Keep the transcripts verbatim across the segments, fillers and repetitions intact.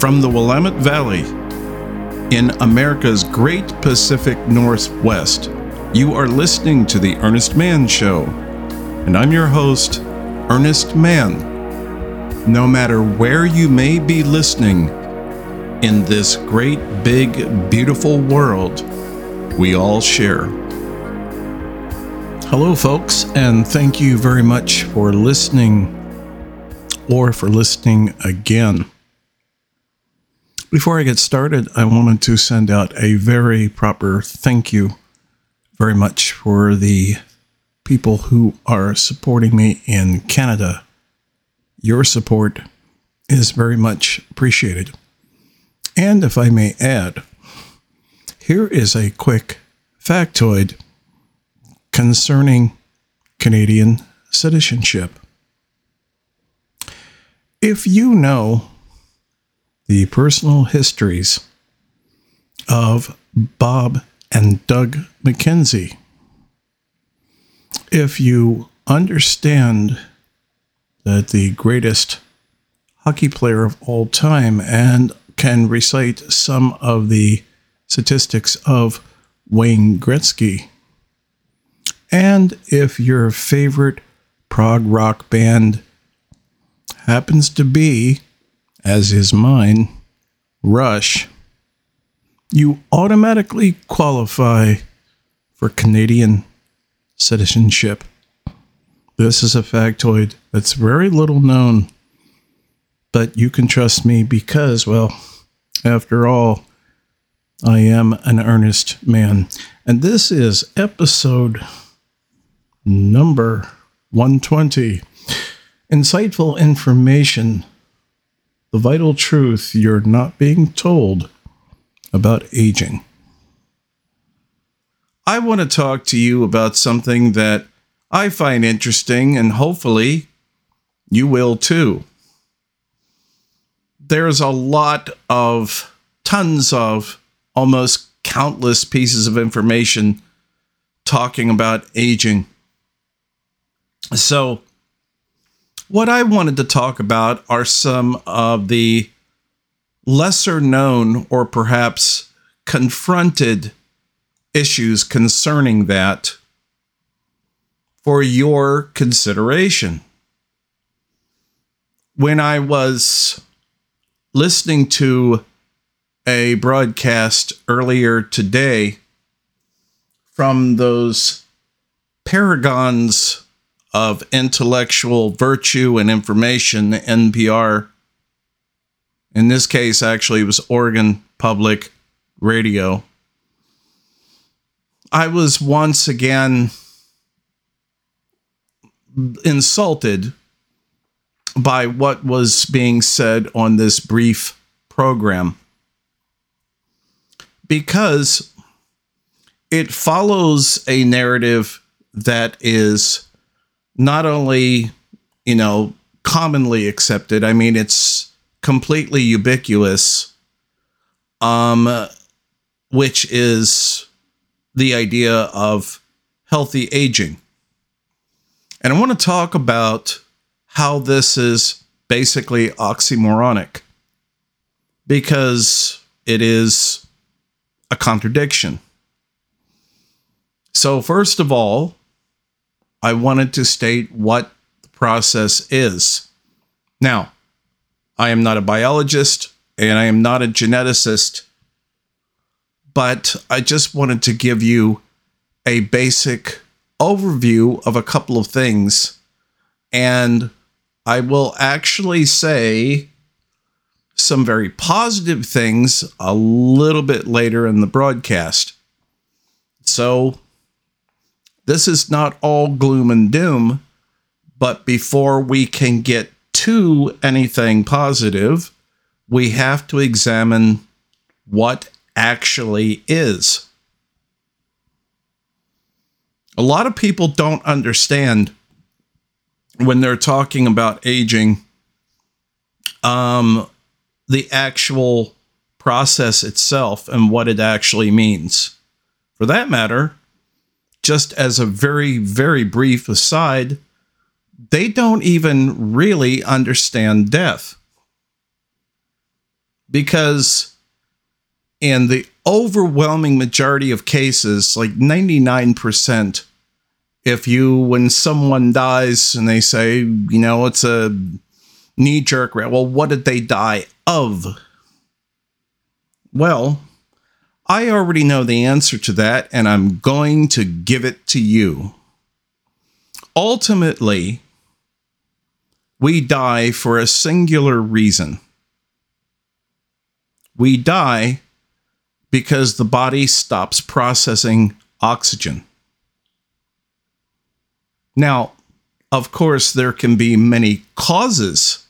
from the Willamette Valley in America's Great Pacific Northwest. You are listening to The Earnest Mann Show, and I'm your host, Earnest Mann. No matter where you may be listening in this great, big, beautiful world we all share. Hello, folks, and thank you very much for listening or for listening again. Before I get started, I wanted to send out a very proper thank you very much for the people who are supporting me in Canada. Your support is very much appreciated. And if I may add, here is a quick factoid concerning Canadian citizenship. If you know the personal histories of Bob and Doug McKenzie, if you understand that the greatest hockey player of all time and can recite some of the statistics of Wayne Gretzky, and if your favorite prog rock band happens to be, as is mine, Rush, you automatically qualify for Canadian citizenship. This is a factoid that's very little known, but you can trust me because, well, after all, I am an earnest man. And this is episode number one twenty. Insightful information, the vital truth you're not being told about aging. I want to talk to you about something that I find interesting, and hopefully you will too. There's a lot of, tons of, almost countless pieces of information talking about aging. So, what I wanted to talk about are some of the lesser known or perhaps confronted issues concerning that for your consideration. When I was listening to a broadcast earlier today from those paragons of intellectual virtue and information, N P R, in this case, actually, it was Oregon Public Radio, I was once again insulted by what was being said on this brief program, because it follows a narrative that is not only, you know, commonly accepted, I mean, it's completely ubiquitous, um, which is the idea of healthy aging. And I want to talk about how this is basically oxymoronic, because it is a contradiction. So first of all, I wanted to state what the process is. Now, I am not a biologist and I am not a geneticist, but I just wanted to give you a basic overview of a couple of things. And I will actually say some very positive things a little bit later in the broadcast. So this is not all gloom and doom, but before we can get to anything positive, we have to examine what actually is. A lot of people don't understand when they're talking about aging, um, the actual process itself and what it actually means. For that matter, just as a very, very brief aside, they don't even really understand death. because in the overwhelming majority of cases, like ninety-nine percent, if you, when someone dies and they say, you know, it's a knee-jerk, well, what did they die of? Well, I already know the answer to that, and I'm going to give it to you. Ultimately, we die for a singular reason. We die because the body stops processing oxygen. Now, of course, there can be many causes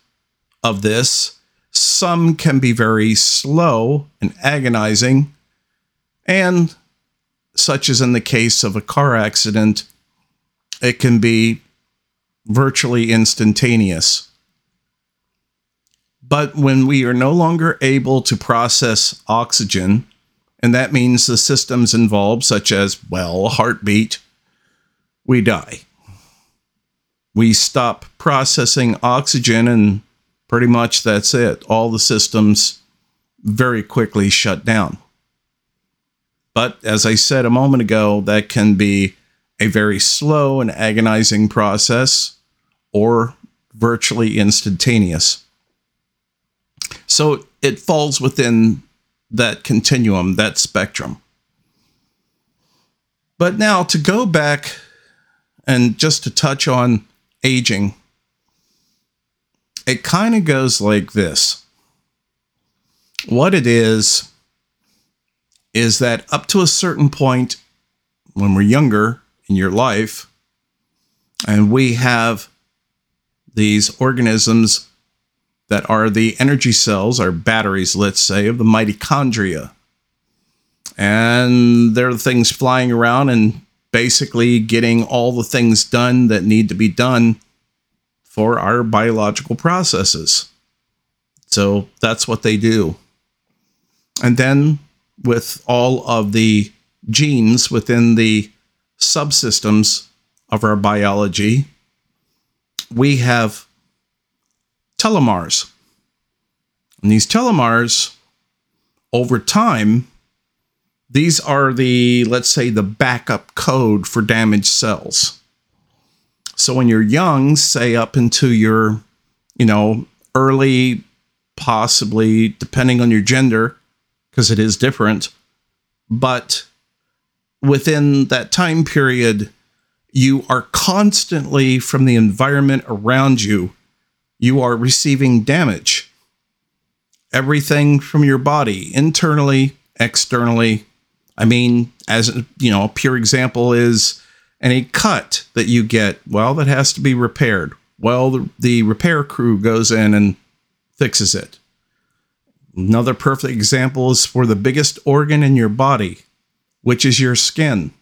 of this. Some can be very slow and agonizing, and such as in the case of a car accident, it can be virtually instantaneous. But when we are no longer able to process oxygen, and that means the systems involved, such as, well, heartbeat, we die. We stop processing oxygen, and pretty much that's it. All the systems very quickly shut down. But as I said a moment ago, that can be a very slow and agonizing process, or virtually instantaneous. So it falls within that continuum, that spectrum. But now to go back and just to touch on aging, it kind of goes like this. What it is, is that up to a certain point when we're younger in your life, and we have these organisms that are the energy cells, our batteries, let's say, of the mitochondria. And they're the things flying around and basically getting all the things done that need to be done for our biological processes. So that's what they do. And then with all of the genes within the subsystems of our biology, we have telomeres. And these telomeres, over time, these are the, let's say, the backup code for damaged cells. So when you're young, say up into your, you know, early, possibly, depending on your gender, because it is different, but within that time period, you are constantly, from the environment around you, you are receiving damage. Everything from your body, internally, externally. I mean, as you know, a pure example is any cut that you get. Well, that has to be repaired. Well, the, the repair crew goes in and fixes it. Another perfect example is for the biggest organ in your body, which is your skin.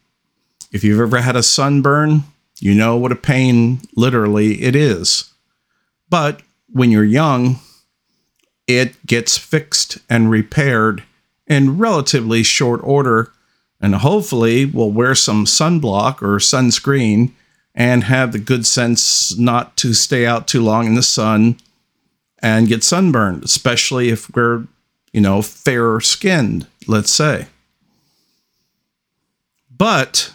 If you've ever had a sunburn, you know what a pain literally it is. But when you're young, it gets fixed and repaired in relatively short order, and hopefully we'll wear some sunblock or sunscreen and have the good sense not to stay out too long in the sun and get sunburned, especially if we're, you know, fair skinned, let's say. But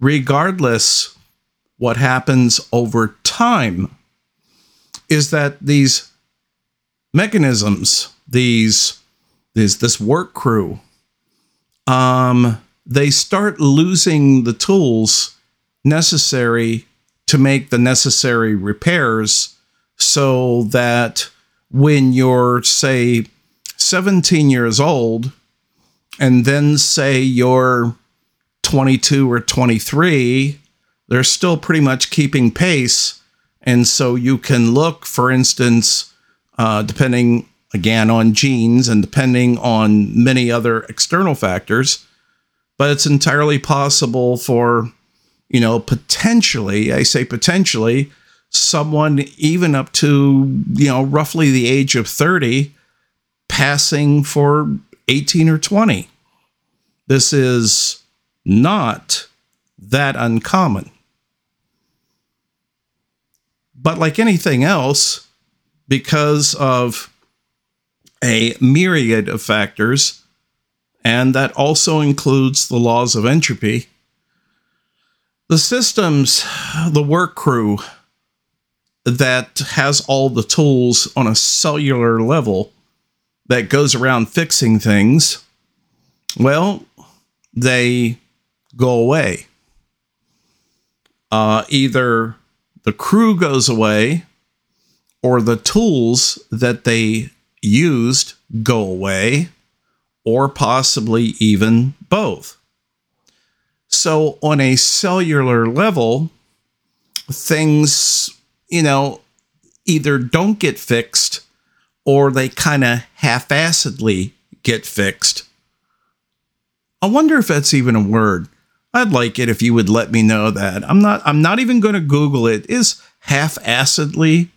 regardless, what happens over time is that these mechanisms, these, these this work crew, um, they start losing the tools necessary to make the necessary repairs, so that when you're, say, seventeen years old, and then say you're twenty-two or twenty-three, they're still pretty much keeping pace. And so you can look, for instance, uh, depending again on genes and depending on many other external factors, but it's entirely possible for, you know, potentially, I say potentially, someone even up to, you know, roughly the age of thirty, passing for eighteen or twenty. This is not that uncommon. But like anything else, because of a myriad of factors, and that also includes the laws of entropy. The systems, the work crew that has all the tools on a cellular level that goes around fixing things, well, they go away. Uh, either the crew goes away or the tools that they used go away, or possibly even both. So on a cellular level, things, you know, either don't get fixed or they kind of half-assedly get fixed. I wonder if that's even a word. I'd like it if you would let me know that. I'm not I'm not even going to Google it. Is half-assedly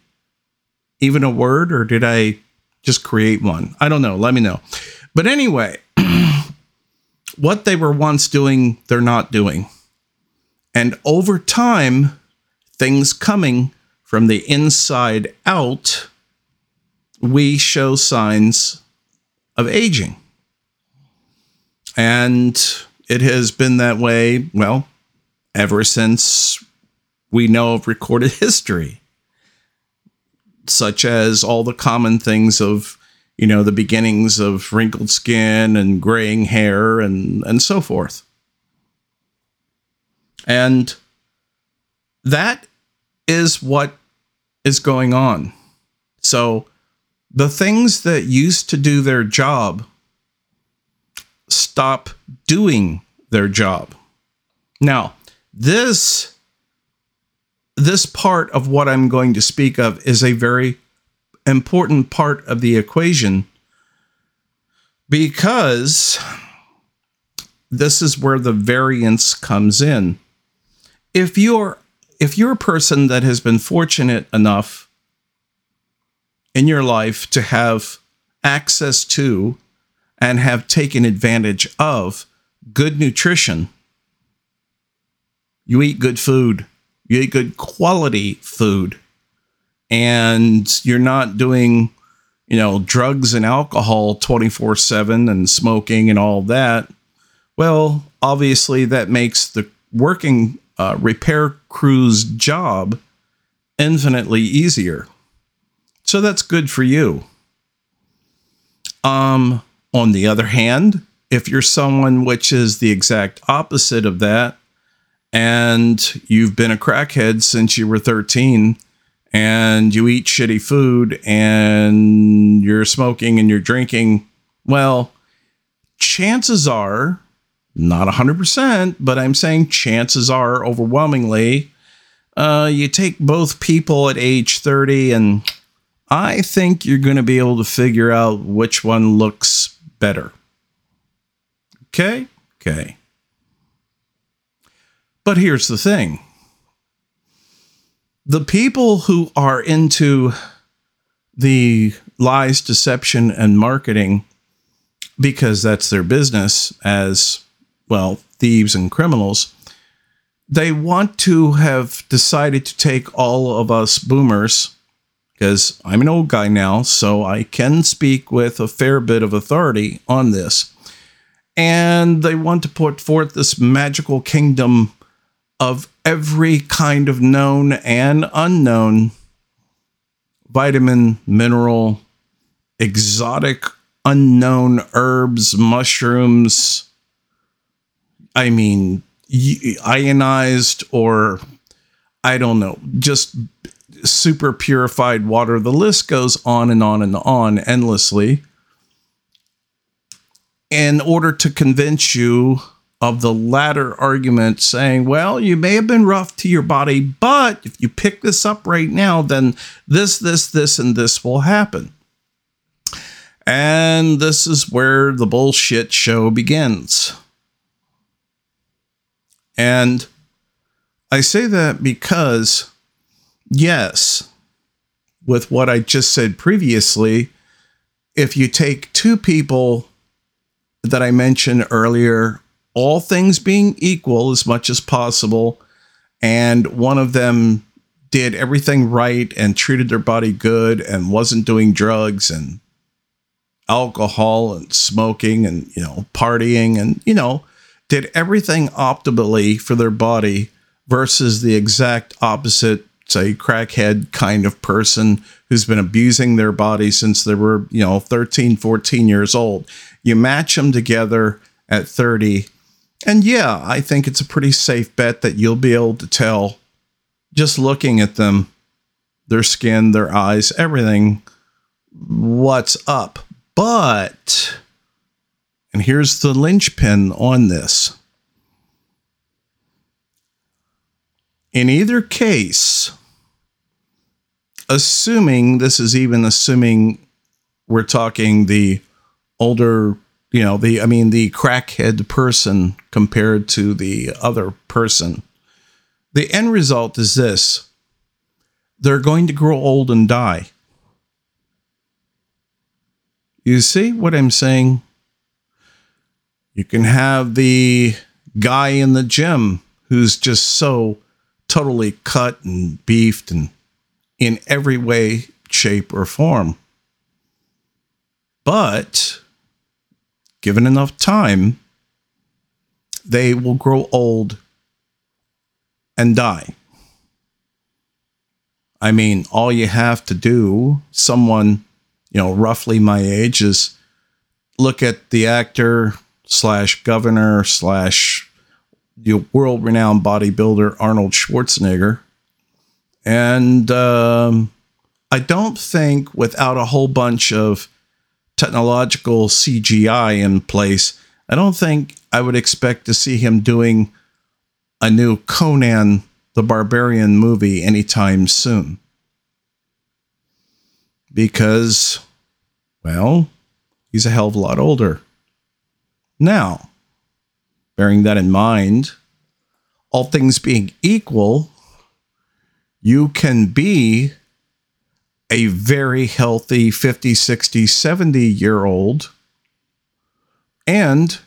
even a word, or did I just create one? I don't know. Let me know. But anyway, what they were once doing, they're not doing. And over time, things coming from the inside out, we show signs of aging. And it has been that way, well, ever since we know of recorded history, such as all the common things of, you know, the beginnings of wrinkled skin and graying hair and, and so forth. And that is what is going on. So the things that used to do their job stop doing their job. Now, this, this part of what I'm going to speak of is a very important part of the equation, because this is where the variance comes in. If you're if you're a person that has been fortunate enough in your life to have access to and have taken advantage of good nutrition, you eat good food, you eat good quality food, and you're not doing, you know, drugs and alcohol twenty-four seven and smoking and all that, well, obviously that makes the working uh, repair crew's job infinitely easier. So that's good for you. Um, on the other hand, if you're someone which is the exact opposite of that, and you've been a crackhead since you were thirteen, and you eat shitty food, and you're smoking, and you're drinking, well, chances are, not one hundred percent, but I'm saying chances are overwhelmingly, uh, you take both people at age thirty, and I think you're going to be able to figure out which one looks better. Okay? Okay. But here's the thing. The people who are into the lies, deception, and marketing, because that's their business as, well, thieves and criminals, they want to have decided to take all of us boomers, because I'm an old guy now, so I can speak with a fair bit of authority on this. And they want to put forth this magical kingdom of every kind of known and unknown vitamin, mineral, exotic, unknown herbs, mushrooms, I mean, ionized, or I don't know, just super purified water. The list goes on and on and on endlessly, in order to convince you of the latter argument, saying, well, you may have been rough to your body, but if you pick this up right now, then this, this, this, and this will happen. And this is where the bullshit show begins. And I say that because, yes, with what I just said previously, if you take two people that I mentioned earlier, all things being equal as much as possible, and one of them did everything right and treated their body good and wasn't doing drugs and alcohol and smoking and, you know, partying and, you know, did everything optimally for their body versus the exact opposite, say, crackhead kind of person who's been abusing their body since they were, you know, thirteen, fourteen years old. You match them together at thirty. And yeah, I think it's a pretty safe bet that you'll be able to tell just looking at them, their skin, their eyes, everything, what's up. But, and here's the linchpin on this. In either case, assuming this is even assuming we're talking the older, you know, the, I mean, the crackhead person compared to the other person, the end result is this. They're going to grow old and die. You see what I'm saying? You can have the guy in the gym who's just so totally cut and beefed and in every way, shape, or form. But given enough time, they will grow old and die. I mean, all you have to do, someone, you know, roughly my age, is look at the actor slash governor slash the world-renowned bodybuilder Arnold Schwarzenegger. And um, I don't think without a whole bunch of technological C G I in place, I don't think I would expect to see him doing a new Conan the Barbarian movie anytime soon. Because, well, he's a hell of a lot older. Now, bearing that in mind, all things being equal, you can be a very healthy fifty, sixty, seventy-year-old. And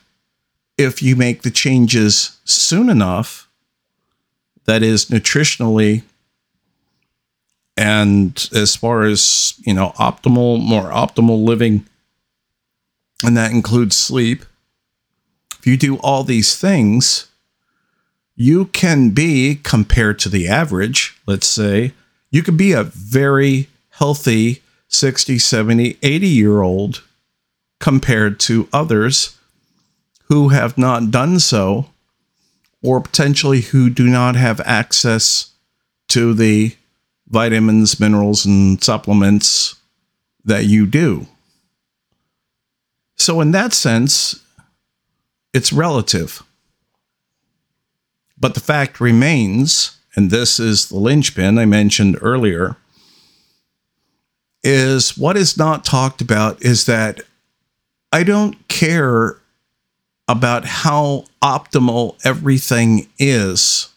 if you make the changes soon enough, that is nutritionally and as far as, you know, optimal, more optimal living, and that includes sleep. If you do all these things, you can be, compared to the average, let's say, you could be a very healthy sixty, seventy, eighty-year-old compared to others who have not done so, or potentially who do not have access to the vitamins, minerals, and supplements that you do. So in that sense, it's relative. But the fact remains, and this is the linchpin I mentioned earlier, is what is not talked about is that I don't care about how optimal everything is.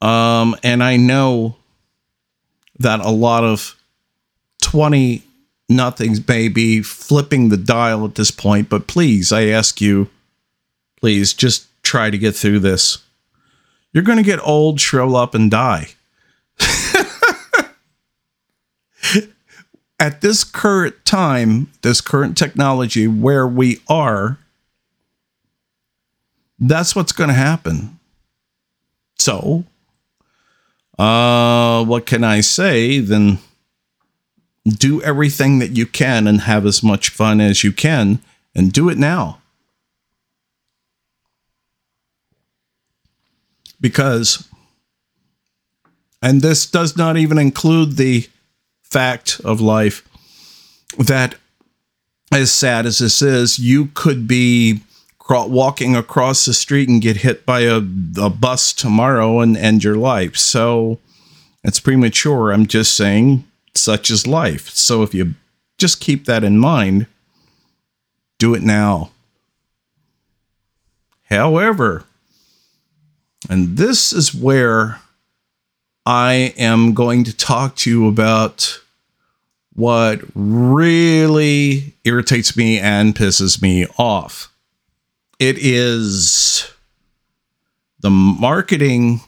Um, and I know that a lot of twenty nothings may be flipping the dial at this point, but please, I ask you, please just try to get through this. You're going to get old, shrivel up, and die. At this current time, this current technology where we are, that's what's going to happen. So, uh, what can I say? Then do everything that you can and have as much fun as you can, and do it now. Because, and this does not even include the fact of life that, as sad as this is, you could be walking across the street and get hit by a, a bus tomorrow and end your life. So it's premature. I'm just saying, such is life. So if you just keep that in mind, do it now. However, and this is where I am going to talk to you about what really irritates me and pisses me off. It is the marketing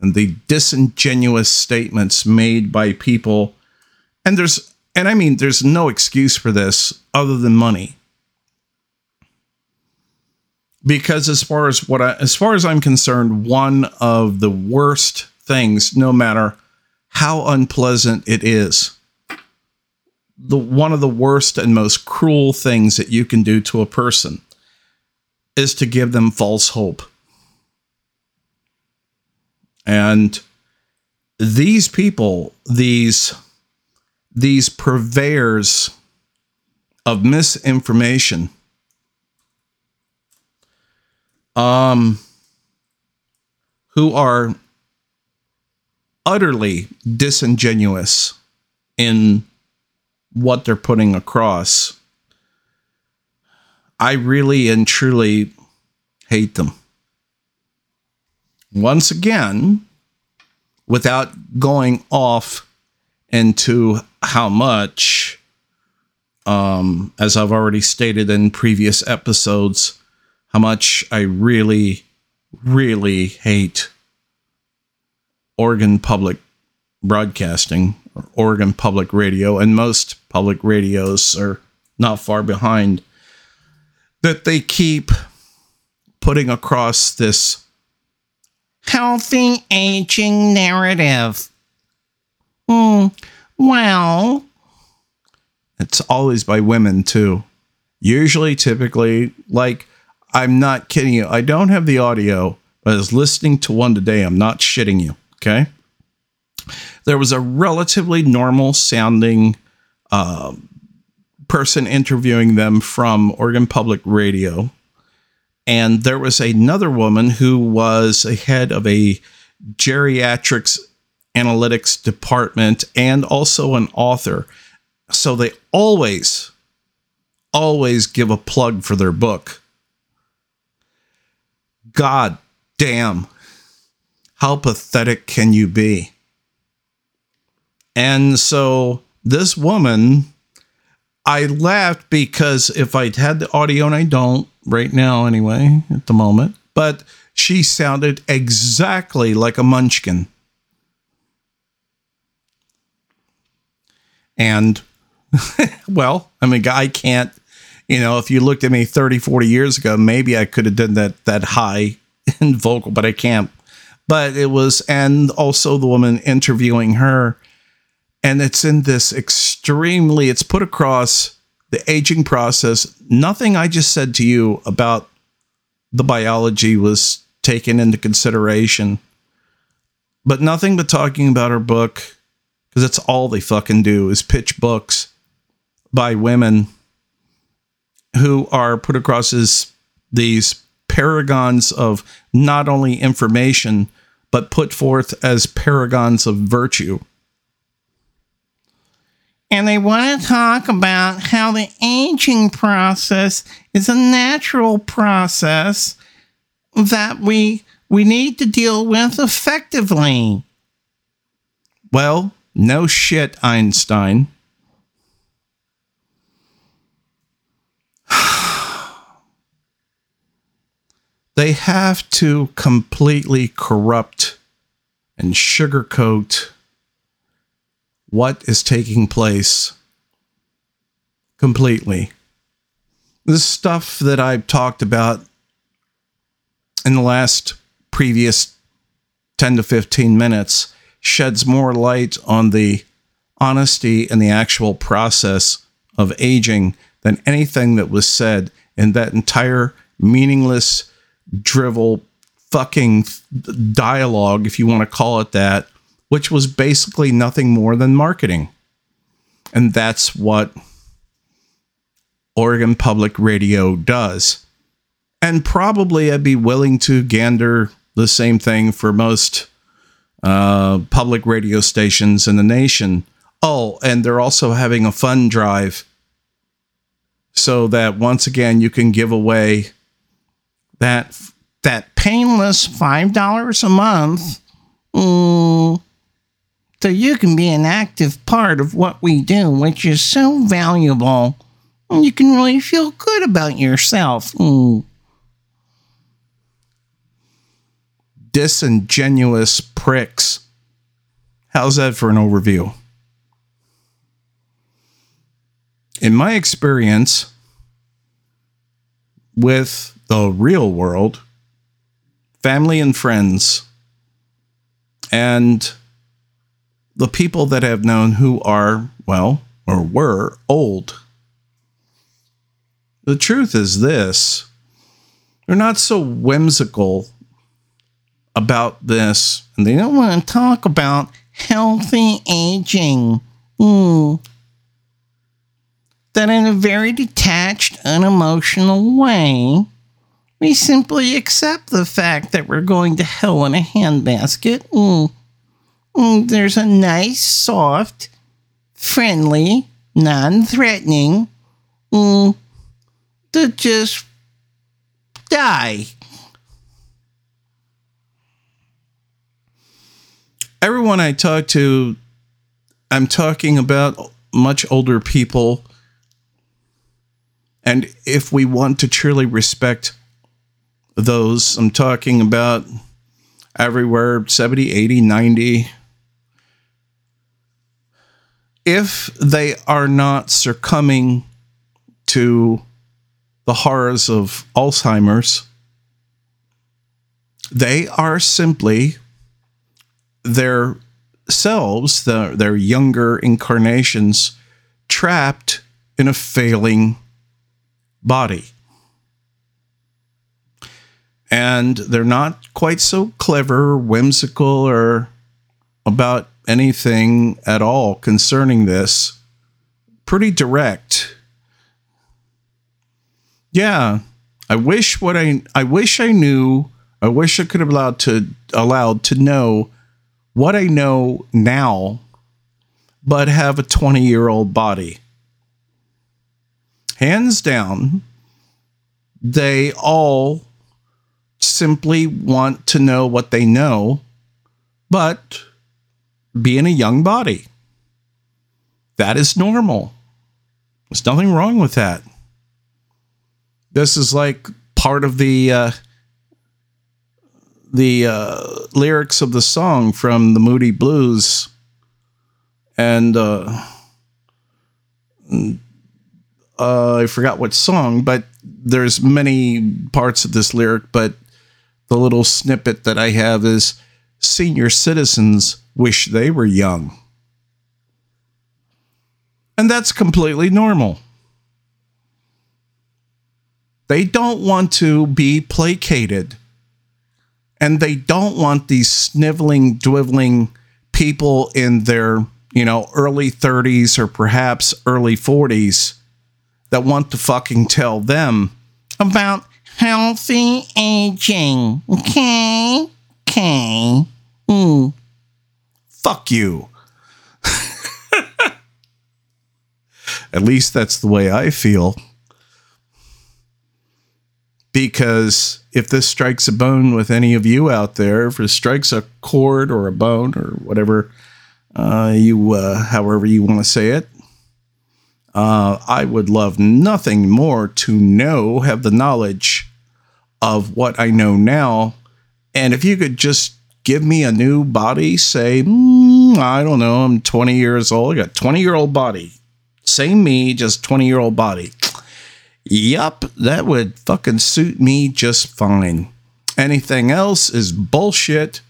and the disingenuous statements made by people. And there's And I mean, there's no excuse for this other than money. Because as far as what I, as far as I'm concerned, one of the worst things, no matter how unpleasant it is, the one of the worst and most cruel things that you can do to a person is to give them false hope. And these people, these these purveyors of misinformation, um, who are utterly disingenuous in what they're putting across, I really and truly hate them. Once again, without going off into how much, um, as I've already stated in previous episodes, how much I really, really hate Oregon Public Broadcasting, or Oregon Public Radio, and most public radios are not far behind, that they keep putting across this healthy aging narrative. Hmm. Well, it's always by women too. Usually, typically, like, I'm not kidding you. I don't have the audio, but I was listening to one today. I'm not shitting you. Okay. There was a relatively normal sounding uh, person interviewing them from Oregon Public Radio. And there was another woman who was a head of a geriatrics analytics department and also an author. So they always, always give a plug for their book. God damn. How pathetic can you be? And so this woman, I laughed because if I'd had the audio, and I don't right now anyway, at the moment, but she sounded exactly like a munchkin. And, well, I mean, I can't, you know, if you looked at me thirty, forty years ago, maybe I could have done that, that high and vocal, but I can't. But it was, and also the woman interviewing her, and it's in this extremely, it's put across the aging process. Nothing I just said to you about the biology was taken into consideration, but nothing but talking about her book, because that's all they fucking do is pitch books by women who are put across as these paragons of not only information, but put forth as paragons of virtue. And they want to talk about how the aging process is a natural process that we we need to deal with effectively. Well, no shit, Einstein. They have to completely corrupt and sugarcoat what is taking place completely. This stuff that I've talked about in the last previous ten to fifteen minutes sheds more light on the honesty and the actual process of aging than anything that was said in that entire meaningless drivel fucking dialogue, if you want to call it that, which was basically nothing more than marketing. And that's what Oregon Public Radio does. And probably I'd be willing to gander the same thing for most uh, public radio stations in the nation. Oh, and they're also having a fund drive so that once again, you can give away that that painless five dollars a month. Mm, so you can be an active part of what we do, which is so valuable. And you can really feel good about yourself. Mm. Disingenuous pricks. How's that for an overview? in my experience with the real world, family and friends, and the people that I've known who are, well, or were old. The truth is this, they're not so whimsical about this, and they don't want to talk about healthy aging. Mm. That in a very detached, unemotional way, we simply accept the fact that we're going to hell in a handbasket. Mm. Mm. There's a nice, soft, friendly, non-threatening, mm, to just die. Everyone I talk to, I'm talking about much older people. And if we want to truly respect those, I'm talking about everywhere, seventy, eighty, ninety. If they are not succumbing to the horrors of Alzheimer's, they are simply their selves, the, their younger incarnations, trapped in a failing body. And they're not quite so clever, whimsical, or about anything at all concerning this. Pretty direct. Yeah, I wish what I I wish I knew. I wish I could have allowed to allowed to know what I know now, but have a twenty-year-old body. Hands down, they all simply want to know what they know, but be in a young body. That is normal. There's nothing wrong with that. This is like part of the uh, the uh, lyrics of the song from the Moody Blues, and uh, uh, I forgot what song, but there's many parts of this lyric, but the little snippet that I have is, senior citizens wish they were young. And that's completely normal. They don't want to be placated. And they don't want these sniveling, dwiveling people in their, you know, early thirties or perhaps early forties that want to fucking tell them about healthy aging. Okay? Okay. Mm. Fuck you. At least that's the way I feel. Because if this strikes a bone with any of you out there, if it strikes a chord or a bone or whatever, uh, you, uh, however you want to say it, uh, I would love nothing more to know, have the knowledge of what I know now. And if you could just give me a new body, say, mm, I don't know, I'm twenty years old. I got twenty-year-old body. Same me, just twenty-year-old body. Yup, that would fucking suit me just fine. Anything else is bullshit.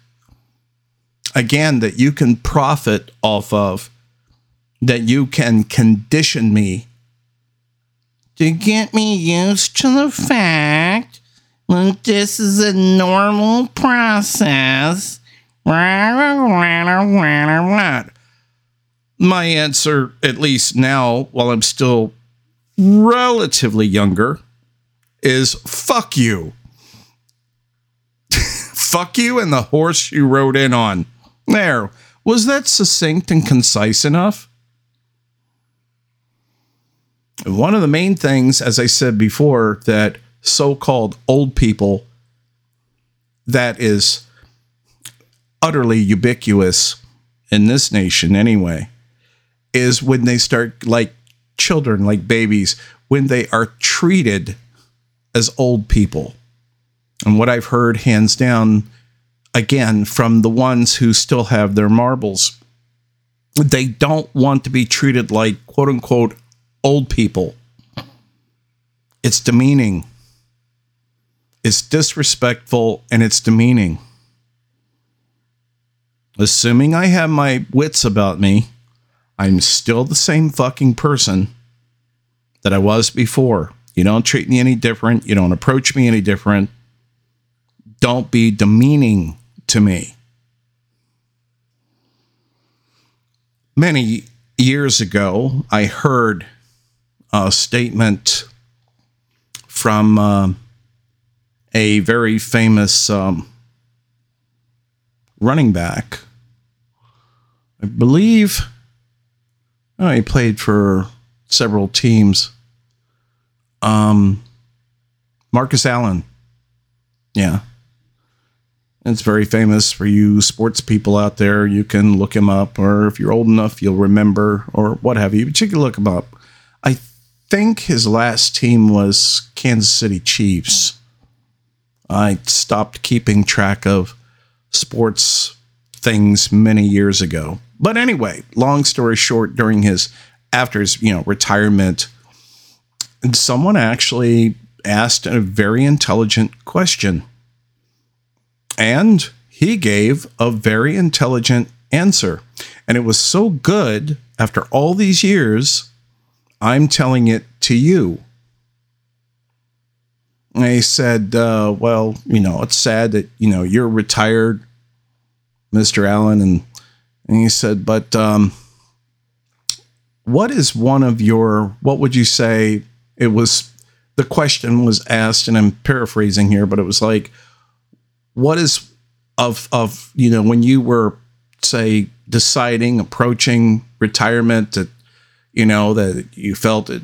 Again, that you can profit off of. That you can condition me. To get me used to the fact this is a normal process. My answer, at least now, while I'm still relatively younger, is fuck you. Fuck you and the horse you rode in on. There. Was that succinct and concise enough? One of the main things, as I said before, that so-called old people that is utterly ubiquitous in this nation anyway, is when they start like children, like babies, when they are treated as old people. And what I've heard hands down, again, from the ones who still have their marbles, they don't want to be treated like quote-unquote old people. It's demeaning. It's disrespectful, and it's demeaning. Assuming I have my wits about me, I'm still the same fucking person that I was before. You don't treat me any different. You don't approach me any different. Don't be demeaning to me. Many years ago, I heard a statement from uh, a very famous um, running back. I believe oh, he played for several teams. Um, Marcus Allen. Yeah. It's very famous for you sports people out there. You can look him up, or if you're old enough, you'll remember, or what have you. But you can look him up. I think his last team was Kansas City Chiefs. I stopped keeping track of sports things many years ago. But anyway, long story short, during his, after his, you know, retirement, someone actually asked a very intelligent question. And he gave a very intelligent answer. And it was so good, after all these years, I'm telling it to you. And he said, uh, well, you know, it's sad that, you know, you're retired, Mister Allen. And, and he said, but um, what is one of your, what would you say? It was, the question was asked, and I'm paraphrasing here, but it was like, what is of, of, you know, when you were, say, deciding, approaching retirement, that, you know, that you felt it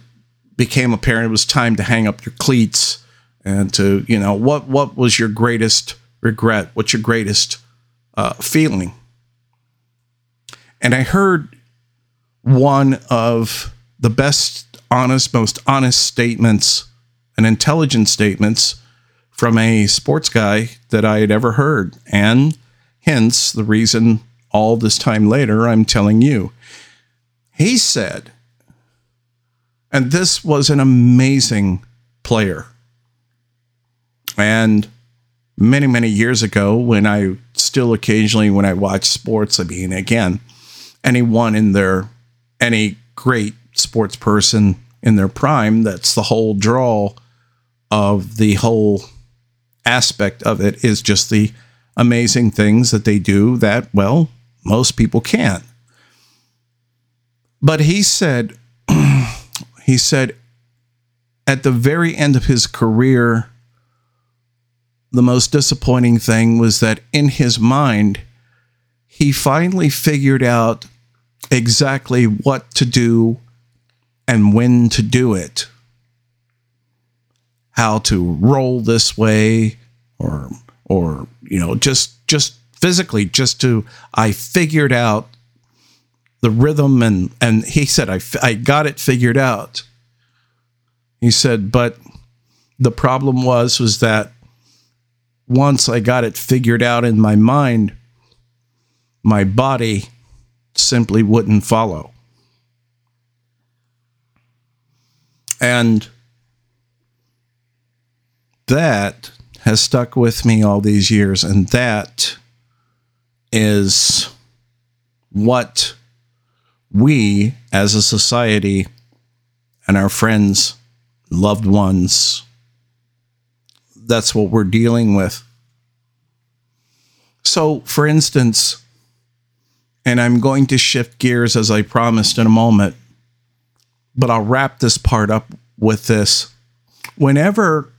became apparent it was time to hang up your cleats and to, you know, what, what was your greatest regret? What's your greatest uh, feeling? And I heard one of the best, honest, most honest statements and intelligent statements from a sports guy that I had ever heard. And hence the reason all this time later, I'm telling you, he said, and this was an amazing player. And many, many years ago, when I still occasionally, when I watch sports, I mean, again, anyone in their, any great sports person in their prime, that's the whole draw of the whole aspect of it, is just the amazing things that they do that, well, most people can't. But he said, he said, at the very end of his career, the most disappointing thing was that in his mind, he finally figured out exactly what to do and when to do it. How to roll this way, or, or, you know, just, just physically, just to, I figured out the rhythm, and, and he said, I, I got it figured out. He said, but the problem was, was that once I got it figured out in my mind, my body simply wouldn't follow. And that has stuck with me all these years, and that is what we as a society and our friends, loved ones, that's what we're dealing with. So, for instance, and I'm going to shift gears as I promised in a moment, but I'll wrap this part up with this. Whenever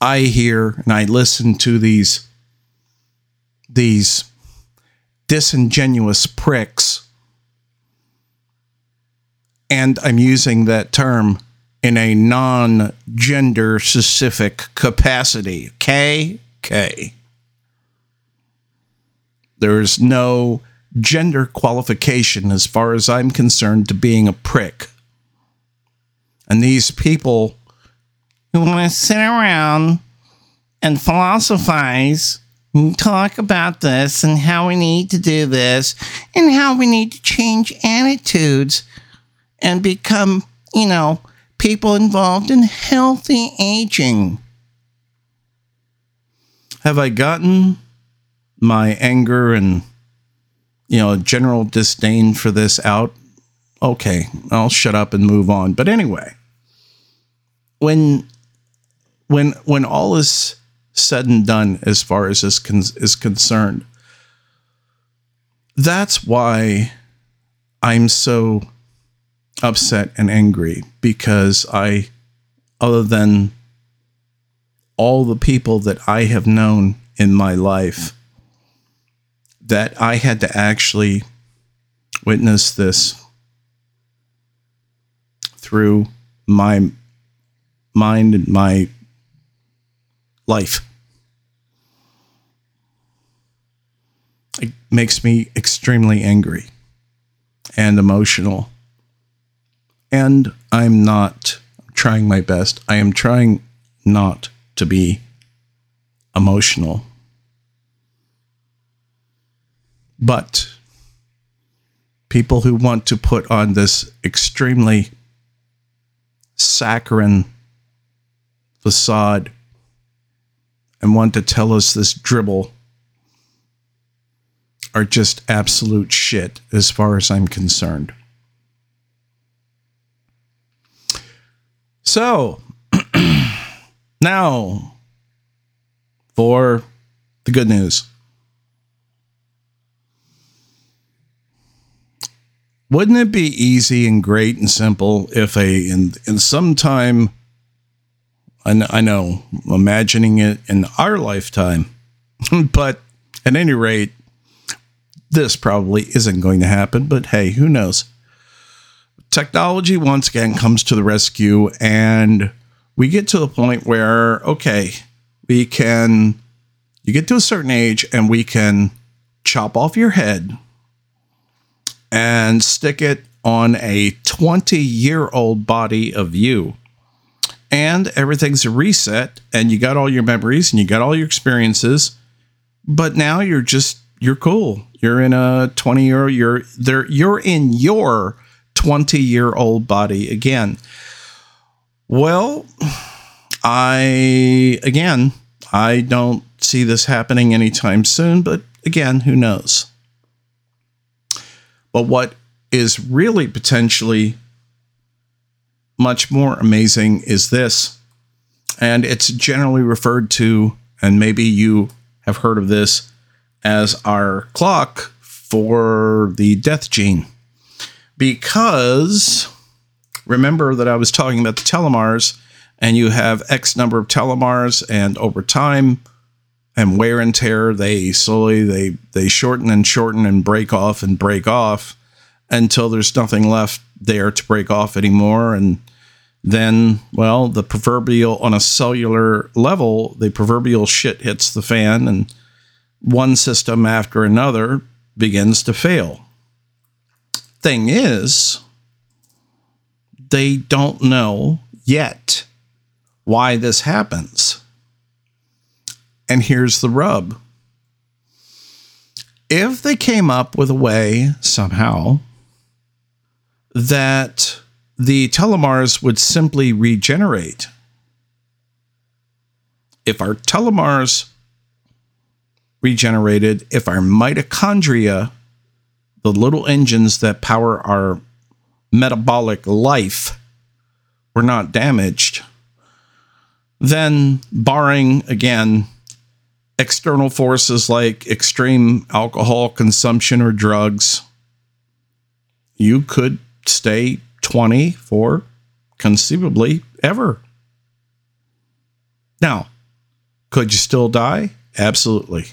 I hear and I listen to these, these disingenuous pricks, and I'm using that term in a non-gender specific capacity. K, K. There's no gender qualification as far as I'm concerned to being a prick. And these people who want to sit around and philosophize and talk about this and how we need to do this and how we need to change attitudes and become, you know, people involved in healthy aging. Have I gotten my anger and, you know, general disdain for this out? Okay, I'll shut up and move on. But anyway, when when when all is said and done, as far as this con- is concerned, that's why I'm so upset and angry, because I, other than all the people that I have known in my life, that I had to actually witness this through my mind and my life. It makes me extremely angry and emotional. And I'm not I'm trying my best. I am trying not to be emotional. But people who want to put on this extremely saccharine facade and want to tell us this dribble are just absolute shit as far as I'm concerned. So, now for the good news. Wouldn't it be easy and great and simple if a, in, in some time, I know, I know, imagining it in our lifetime, but at any rate, this probably isn't going to happen, but hey, who knows? Technology once again comes to the rescue, and we get to the point where, okay, we can, you get to a certain age and we can chop off your head and stick it on a twenty-year-old body of you. And everything's a reset, and you got all your memories, and you got all your experiences, but now you're just, you're cool. You're in a twenty-year, you're there, you're in your twenty-year-old body again. Well, I, again, I don't see this happening anytime soon, but again, who knows? But what is really potentially much more amazing is this, and it's generally referred to, and maybe you have heard of this, as our clock for the death gene. Because remember that I was talking about the telomeres, and you have X number of telomeres, and over time and wear and tear, they slowly, they, they shorten and shorten and break off and break off until there's nothing left there to break off anymore. And then, well, the proverbial, on a cellular level, the proverbial shit hits the fan, and one system after another begins to fail. Thing is, they don't know yet why this happens. And here's the rub. If they came up with a way somehow that the telomeres would simply regenerate, if our telomeres regenerated, if our mitochondria, the little engines that power our metabolic life, were not damaged, then barring, again, external forces like extreme alcohol consumption or drugs, you could stay twenty for conceivably ever. Now, could you still die? Absolutely.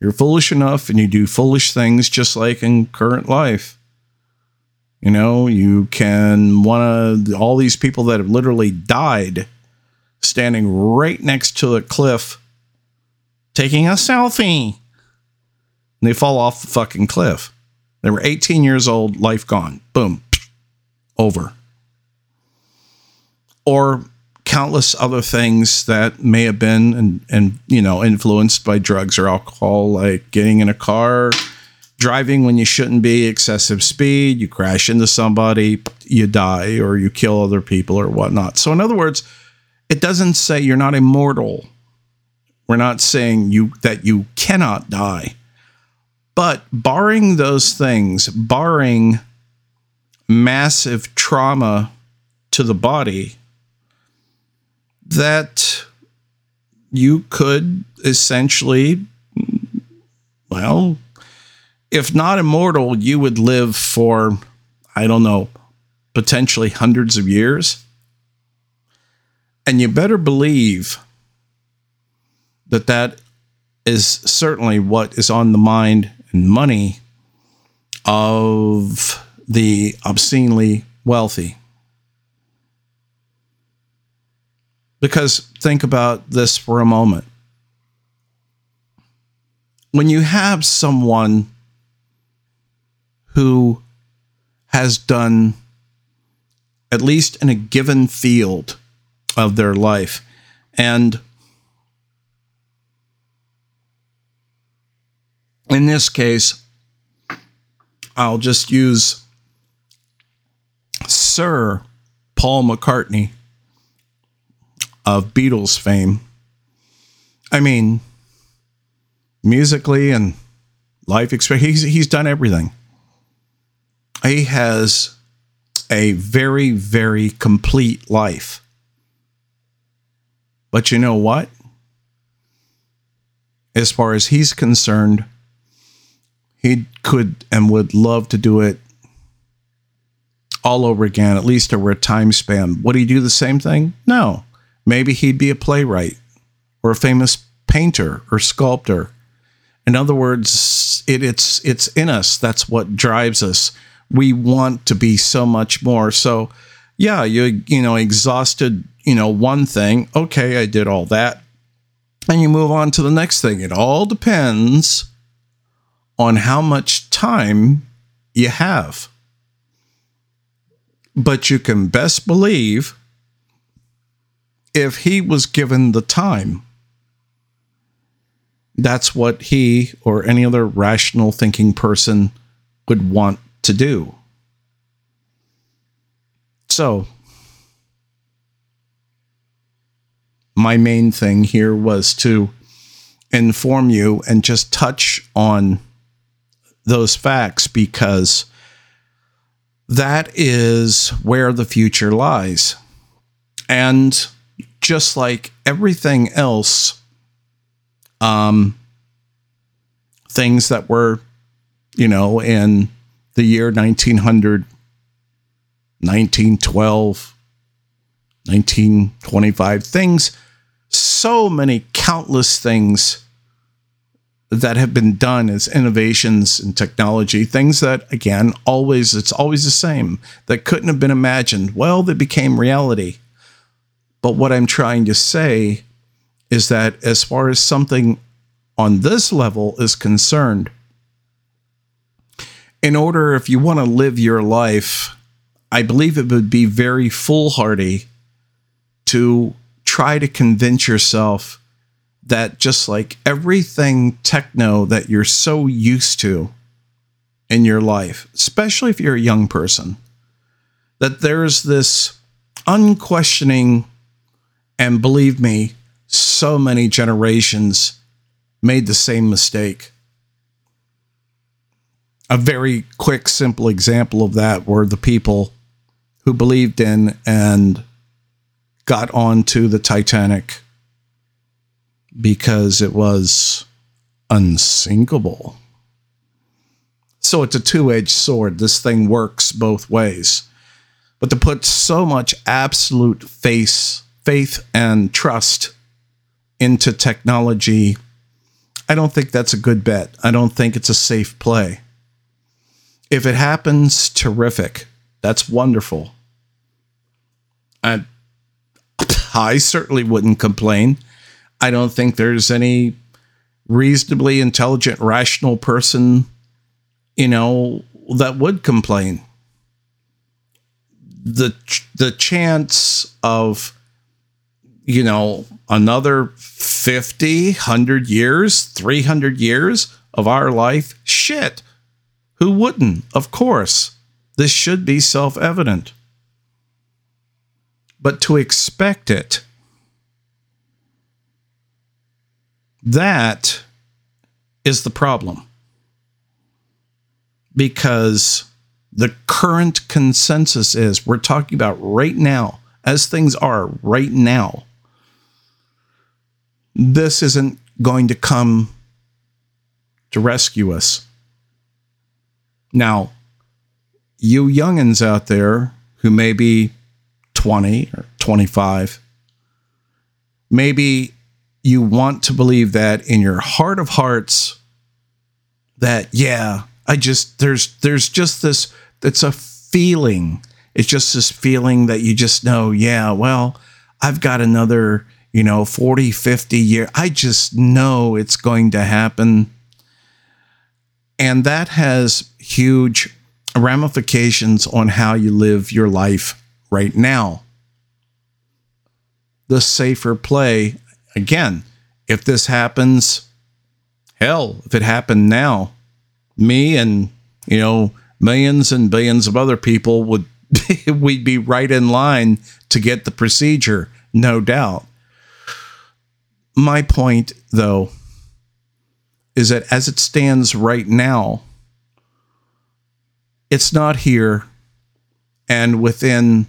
You're foolish enough and you do foolish things, just like in current life. You know, you can want to, all these people that have literally died standing right next to the cliff, taking a selfie. And they fall off the fucking cliff. They were eighteen years old, life gone. Boom. Over. Or countless other things that may have been, and, and you know, influenced by drugs or alcohol, like getting in a car, driving when you shouldn't be, excessive speed, you crash into somebody, you die, or you kill other people or whatnot. So in other words, it doesn't say you're not immortal. We're not saying you that you cannot die. But barring those things, barring massive trauma to the body, that you could essentially, well, if not immortal, you would live for, I don't know, potentially hundreds of years. And you better believe that that is certainly what is on the mind and money of the obscenely wealthy. Because think about this for a moment. When you have someone who has done, at least in a given field of their life, and in this case, I'll just use Sir Paul McCartney of Beatles fame. I mean, musically and life experience, he's, he's done everything. He has a very, very complete life. But you know what? As far as he's concerned, he could and would love to do it all over again, at least over a time span. Would he do the same thing? No. Maybe he'd be a playwright or a famous painter or sculptor. In other words, it, it's it's in us. That's what drives us. We want to be so much more. So, yeah, you you know, exhausted, you know, one thing. Okay, I did all that. And you move on to the next thing. It all depends on how much time you have. But you can best believe, if he was given the time, that's what he or any other rational thinking person would want to do. So, my main thing here was to inform you and just touch on those facts, because that is where the future lies. And just like everything else, um, things that were, you know, in the year nineteen hundred, nineteen twelve, nineteen twenty-five, things, so many countless things that have been done as innovations in technology, things that, again, always, it's always the same, that couldn't have been imagined. Well, they became reality. But what I'm trying to say is that as far as something on this level is concerned, in order, if you want to live your life, I believe it would be very foolhardy to try to convince yourself that just like everything techno that you're so used to in your life, especially if you're a young person, that there's this unquestioning, and believe me, so many generations made the same mistake. A very quick, simple example of that were the people who believed in and got onto the Titanic because it was unsinkable. So it's a two-edged sword. This thing works both ways. But to put so much absolute faith, faith and trust into technology, I don't think that's a good bet. I don't think it's a safe play. If it happens, terrific. That's wonderful. I, I certainly wouldn't complain. I don't think there's any reasonably intelligent, rational person, you know, that would complain. The the chance of, you know, another fifty, one hundred years, three hundred years of our life, shit, Who wouldn't? Of course. This should be self-evident. But to expect it, that is the problem. Because the current consensus is, we're talking about right now, as things are right now, this isn't going to come to rescue us. Now, you youngins out there who may be twenty or twenty-five, maybe you want to believe that in your heart of hearts, that, yeah, I just, there's, there's just this, it's a feeling. It's just this feeling that you just know, yeah, well, I've got another, you know, forty, fifty year. I just know it's going to happen. And that has huge ramifications on how you live your life right now. The safer play, again, if this happens, hell, if it happened now, me and, you know, millions and billions of other people would we'd be right in line to get the procedure, no doubt. My point, though, is that as it stands right now, it's not here, and within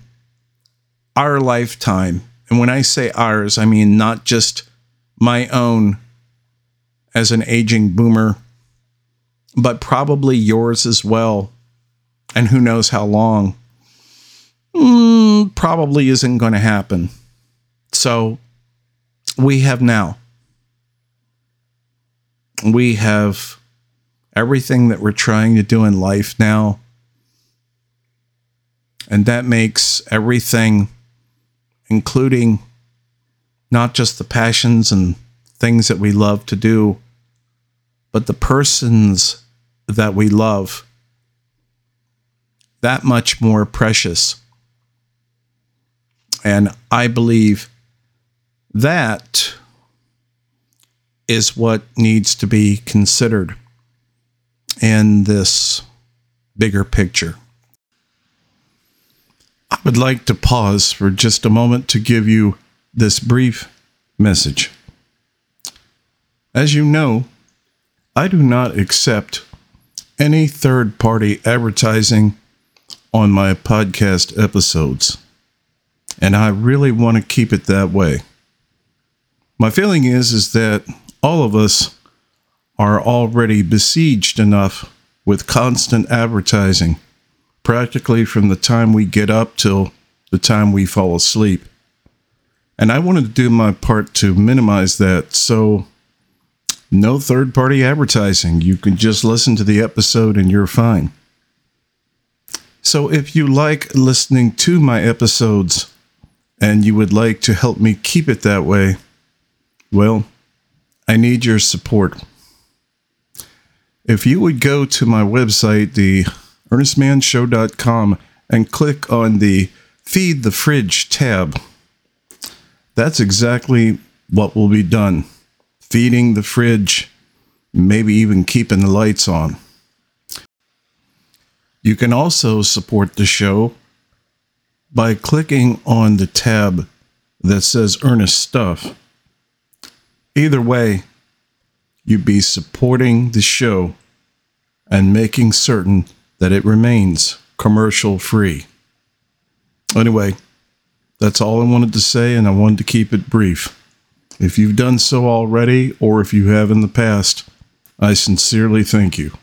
our lifetime, and when I say ours, I mean not just my own as an aging boomer, but probably yours as well, and who knows how long, mm, probably isn't going to happen. So we have now. We have everything that we're trying to do in life now, and that makes everything, including not just the passions and things that we love to do, but the persons that we love, that much more precious. And I believe that is what needs to be considered in this bigger picture. I would like to pause for just a moment to give you this brief message. As you know, I do not accept any third-party advertising on my podcast episodes, and I really want to keep it that way. My feeling is, is that all of us are already besieged enough with constant advertising, practically from the time we get up till the time we fall asleep. And I wanted to do my part to minimize that, so no third-party advertising. You can just listen to the episode and you're fine. So if you like listening to my episodes and you would like to help me keep it that way, well, I need your support. If you would go to my website, the earnest man show dot com, and click on the Feed the Fridge tab, that's exactly what will be done. Feeding the fridge, maybe even keeping the lights on. You can also support the show by clicking on the tab that says Earnest Stuff. Either way, you'd be supporting the show and making certain that it remains commercial free. Anyway, that's all I wanted to say, and I wanted to keep it brief. If you've done so already, or if you have in the past, I sincerely thank you.